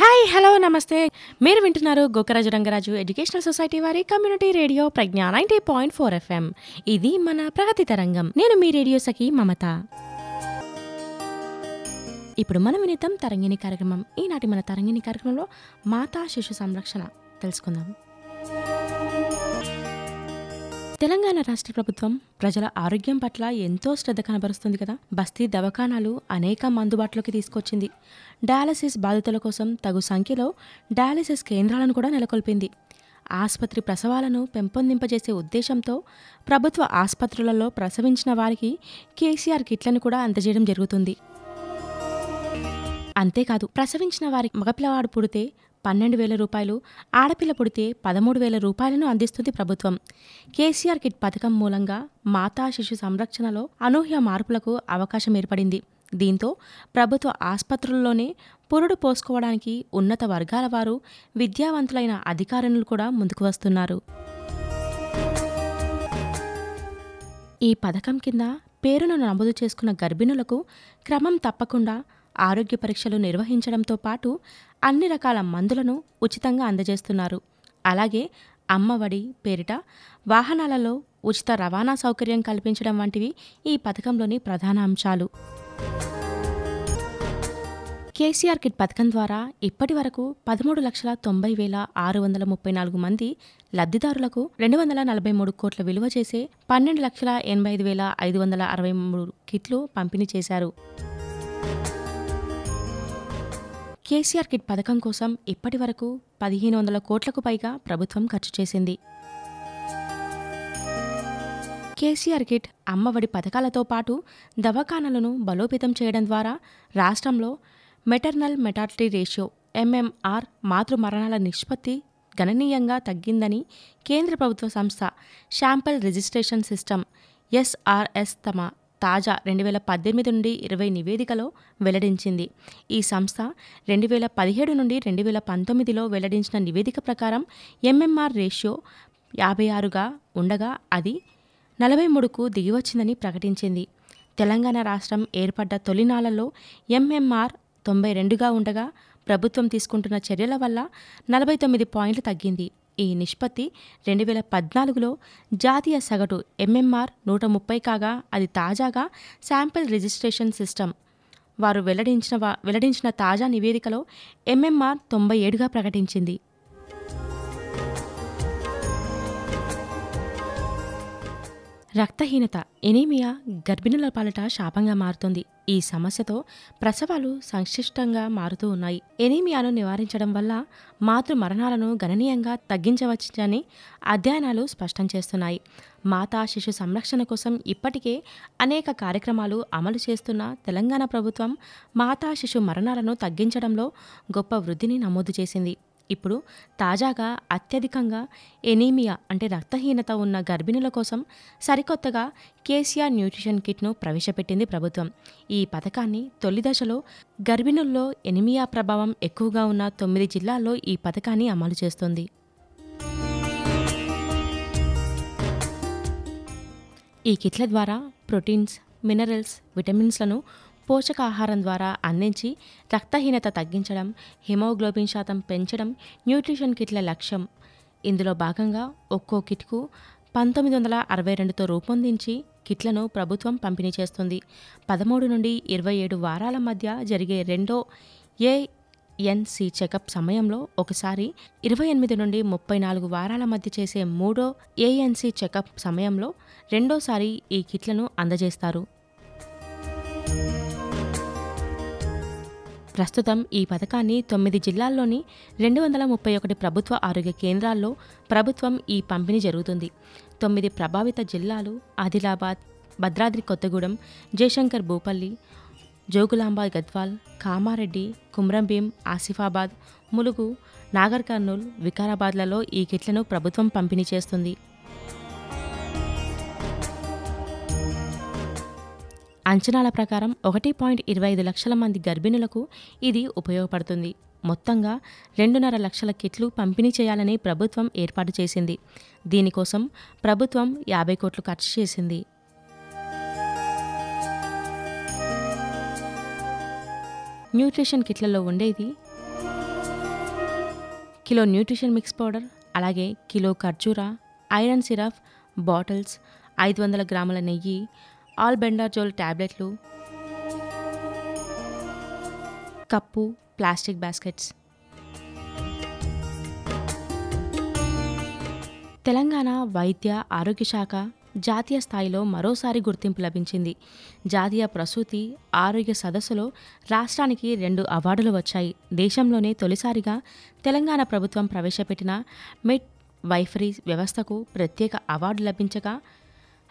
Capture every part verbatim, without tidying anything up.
Hi hello namaste, మీరు వింటున్నారు Gokaraju Rangaraju educational society వారి community radio Pragna ninety point four FM. ఇది మన ప్రగతి తరంగం. నేను మీ రేడియో సఖి మమత. ఇప్పుడు మనం వినితం తరంగిణి కార్యక్రమం. ఈనాటి మన తరంగిణి కార్యక్రమంలో మాతా శిశు సంరక్షణ తెలుసుకుందాం. తెలంగాణ రాష్ట్ర ప్రభుత్వం ప్రజల ఆరోగ్యం పట్ల ఎంతో శ్రద్ధ కనబరుస్తుంది కదా. బస్తీ దవాఖానాలు అనేకం అందుబాటులోకి తీసుకొచ్చింది. డయాలసిస్ బాధితుల కోసం తగు సంఖ్యలో డయాలసిస్ కేంద్రాలను కూడా నెలకొల్పింది. ఆసుపత్రి ప్రసవాలను పెంపొందింపజేసే ఉద్దేశంతో ప్రభుత్వ ఆసుపత్రులలో ప్రసవించిన వారికి కేసీఆర్ కిట్లను కూడా అందజేయడం జరుగుతుంది. అంతేకాదు, ప్రసవించిన వారికి మగపిల్లవాడు పుడితే పన్నెండు వేల రూపాయలు, ఆడపిల్ల పుడితే పదమూడు వేల రూపాయలను అందిస్తుంది ప్రభుత్వం. కేసీఆర్ కిట్ పథకం మూలంగా మాతా శిశు సంరక్షణలో అనూహ్య మార్పులకు అవకాశం ఏర్పడింది. దీంతో ప్రభుత్వ ఆసుపత్రుల్లోనే పురుడు పోసుకోవడానికి ఉన్నత వర్గాల వారు, విద్యావంతులైన అధికారులు కూడా ముందుకు వస్తున్నారు. ఈ పథకం కింద పేరును నమోదు చేసుకున్న గర్భిణులకు క్రమం తప్పకుండా ఆరోగ్య పరీక్షలు నిర్వహించడంతో పాటు అన్ని రకాల మందులను ఉచితంగా అందజేస్తున్నారు. అలాగే అమ్మఒడి పేరిట వాహనాలలో ఉచిత రవాణా సౌకర్యం కల్పించడం వంటివి ఈ పథకంలోని ప్రధాన అంశాలు. కేసీఆర్ కిట్ పథకం ద్వారా ఇప్పటి వరకు పదమూడు లక్షల తొంభై వేల ఆరు వందల ముప్పై నాలుగు మంది లబ్ధిదారులకు రెండు వందల నలభై మూడు కోట్ల విలువ చేసే పన్నెండు లక్షల ఎనభై ఐదు వేల ఐదు వందల అరవై మూడు కిట్లు పంపిణీ చేశారు. కేసీఆర్ కిట్ పథకం కోసం ఇప్పటి వరకు పదిహేను వందల కోట్లకు పైగా ప్రభుత్వం ఖర్చు చేసింది. కేసీఆర్ కిట్, అమ్మఒడి పథకాలతో పాటు దవాఖానాలను బలోపేతం చేయడం ద్వారా రాష్ట్రంలో మెటర్నల్ మెటార్టీ రేషియో ఎంఎంఆర్ మాతృ మరణాల నిష్పత్తి గణనీయంగా తగ్గిందని కేంద్ర ప్రభుత్వ సంస్థ శాంపిల్ రిజిస్టేషన్ సిస్టమ్ ఎస్ఆర్ఎస్ తమ తాజా రెండు వేల పద్దెనిమిది నుండి ఇరవై నివేదికలో వెల్లడించింది. ఈ సంస్థ రెండు వేల పదిహేడు నుండి రెండు వేల పంతొమ్మిదిలో వెల్లడించిన నివేదిక ప్రకారం ఎంఎంఆర్ రేషియో యాభై ఆరుగా ఉండగా అది నలభై మూడుకు దిగివచ్చిందని ప్రకటించింది. తెలంగాణ రాష్ట్రం ఏర్పడ్డ తొలినాళ్లలో ఎంఎంఆర్ తొంభై రెండుగా ఉండగా ప్రభుత్వం తీసుకుంటున్న చర్యల వల్ల నలభై తొమ్మిది పాయింట్లు తగ్గింది. ఈ నిష్పత్తి రెండు వేల పద్నాలుగులో జాతీయ సగటు ఎంఎంఆర్ నూట ముప్పై కాగా అది తాజాగా శాంపిల్ రిజిస్ట్రేషన్ సిస్టమ్ వారు వెల్లడించిన వెల్లడించిన తాజా నివేదికలో ఎంఎంఆర్ తొంభై ఏడుగా ప్రకటించింది. రక్తహీనత, ఎనీమియా గర్భిణుల పాలిట శాపంగా మారుతుంది. ఈ సమస్యతో ప్రసవాలు సంక్లిష్టంగా మారుతూ ఉన్నాయి. ఎనీమియాను నివారించడం వల్ల మాతృ మరణాలను గణనీయంగా తగ్గించవచ్చని అధ్యయనాలు స్పష్టం చేస్తున్నాయి. మాతా శిశు సంరక్షణ కోసం ఇప్పటికే అనేక కార్యక్రమాలు అమలు చేస్తున్న తెలంగాణ ప్రభుత్వం మాతా శిశు మరణాలను తగ్గించడంలో గొప్ప వృద్ధిని నమోదు చేసింది. ఇప్పుడు తాజాగా అత్యధికంగా ఎనీమియా అంటే రక్తహీనత ఉన్న గర్భిణుల కోసం సరికొత్తగా కేసీఆర్ న్యూట్రిషన్ కిట్ను ప్రవేశపెట్టింది ప్రభుత్వం. ఈ పథకాన్ని తొలి దశలో గర్భిణుల్లో ఎనీమియా ప్రభావం ఎక్కువగా ఉన్న తొమ్మిది జిల్లాల్లో ఈ పథకాన్ని అమలు చేస్తుంది. ఈ కిట్ల ద్వారా ప్రోటీన్స్, మినరల్స్, విటమిన్స్లను పోషకాహారం ద్వారా అందించి రక్తహీనత తగ్గించడం, హిమోగ్లోబిన్ శాతం పెంచడం న్యూట్రిషన్ కిట్ల లక్ష్యం. ఇందులో భాగంగా ఒక్కో కిట్కు పంతొమ్మిది వందల అరవై రెండుతో రూపొందించి కిట్లను ప్రభుత్వం పంపిణీ చేస్తుంది. పదమూడు నుండి ఇరవై ఏడు వారాల మధ్య జరిగే రెండో ఏఎన్సీ చెకప్ సమయంలో ఒకసారి, ఇరవై ఎనిమిది నుండి ముప్పై నాలుగు వారాల మధ్య చేసే మూడో ఏఎన్సీ చెకప్ సమయంలో రెండోసారి ఈ కిట్లను అందజేస్తారు. ప్రస్తుతం ఈ పథకాన్ని తొమ్మిది జిల్లాల్లోని రెండు వందల ముప్పై ఒకటి ప్రభుత్వ ఆరోగ్య కేంద్రాల్లో ప్రభుత్వం ఈ పంపిణీ జరుగుతుంది. తొమ్మిది ప్రభావిత జిల్లాలు ఆదిలాబాద్, భద్రాద్రి కొత్తగూడెం, జయశంకర్ భూపాల్లి, జోగులాంబ గద్వాల్, కామారెడ్డి, కుమ్రంభీం, ఆసిఫాబాద్, ములుగు, నాగర్కర్నూల్, వికారాబాద్లలో ఈ కిట్లను ప్రభుత్వం పంపిణీ చేస్తుంది. అంచనాల ప్రకారం ఒకటి పాయింట్ ఇరవై ఐదు లక్షల మంది గర్భిణులకు ఇది ఉపయోగపడుతుంది. మొత్తంగా రెండున్నర లక్షల కిట్లు పంపిణీ చేయాలని ప్రభుత్వం ఏర్పాటు చేసింది. దీనికోసం ప్రభుత్వం యాభై కోట్లు ఖర్చు చేసింది. న్యూట్రిషన్ కిట్లలో ఉండేది కిలో న్యూట్రిషన్ మిక్స్ పౌడర్, అలాగే కిలో ఖర్జూరా, ఐరన్ సిరప్ బాటిల్స్, ఐదు వందల గ్రాముల నెయ్యి, ఆల్బెండజోల్ ట్యాబ్లెట్లు, కప్పు, ప్లాస్టిక్ బాస్కెట్స్. తెలంగాణ వైద్య ఆరోగ్య శాఖ జాతీయ స్థాయిలో మరోసారి గుర్తింపు లభించింది. జాతీయ ప్రసూతి ఆరోగ్య సదస్సులో రాష్ట్రానికి రెండు అవార్డులు వచ్చాయి. దేశంలోనే తొలిసారిగా తెలంగాణ ప్రభుత్వం ప్రవేశపెట్టిన మిడ్ వైఫరీ వ్యవస్థకు ప్రత్యేక అవార్డు లభించగా,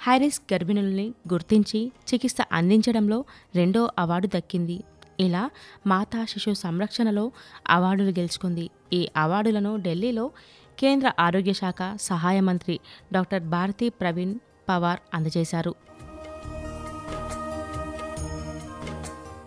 హైరిస్క్ గర్భిణుల్ని గుర్తించి చికిత్స అందించడంలో రెండో అవార్డు దక్కింది. ఇలా మాతా శిశు సంరక్షణలో అవార్డులు గెలుచుకుంది. ఈ అవార్డులను ఢిల్లీలో కేంద్ర ఆరోగ్య శాఖ సహాయ మంత్రి డాక్టర్ భారతి ప్రవీణ్ పవార్ అందజేశారు.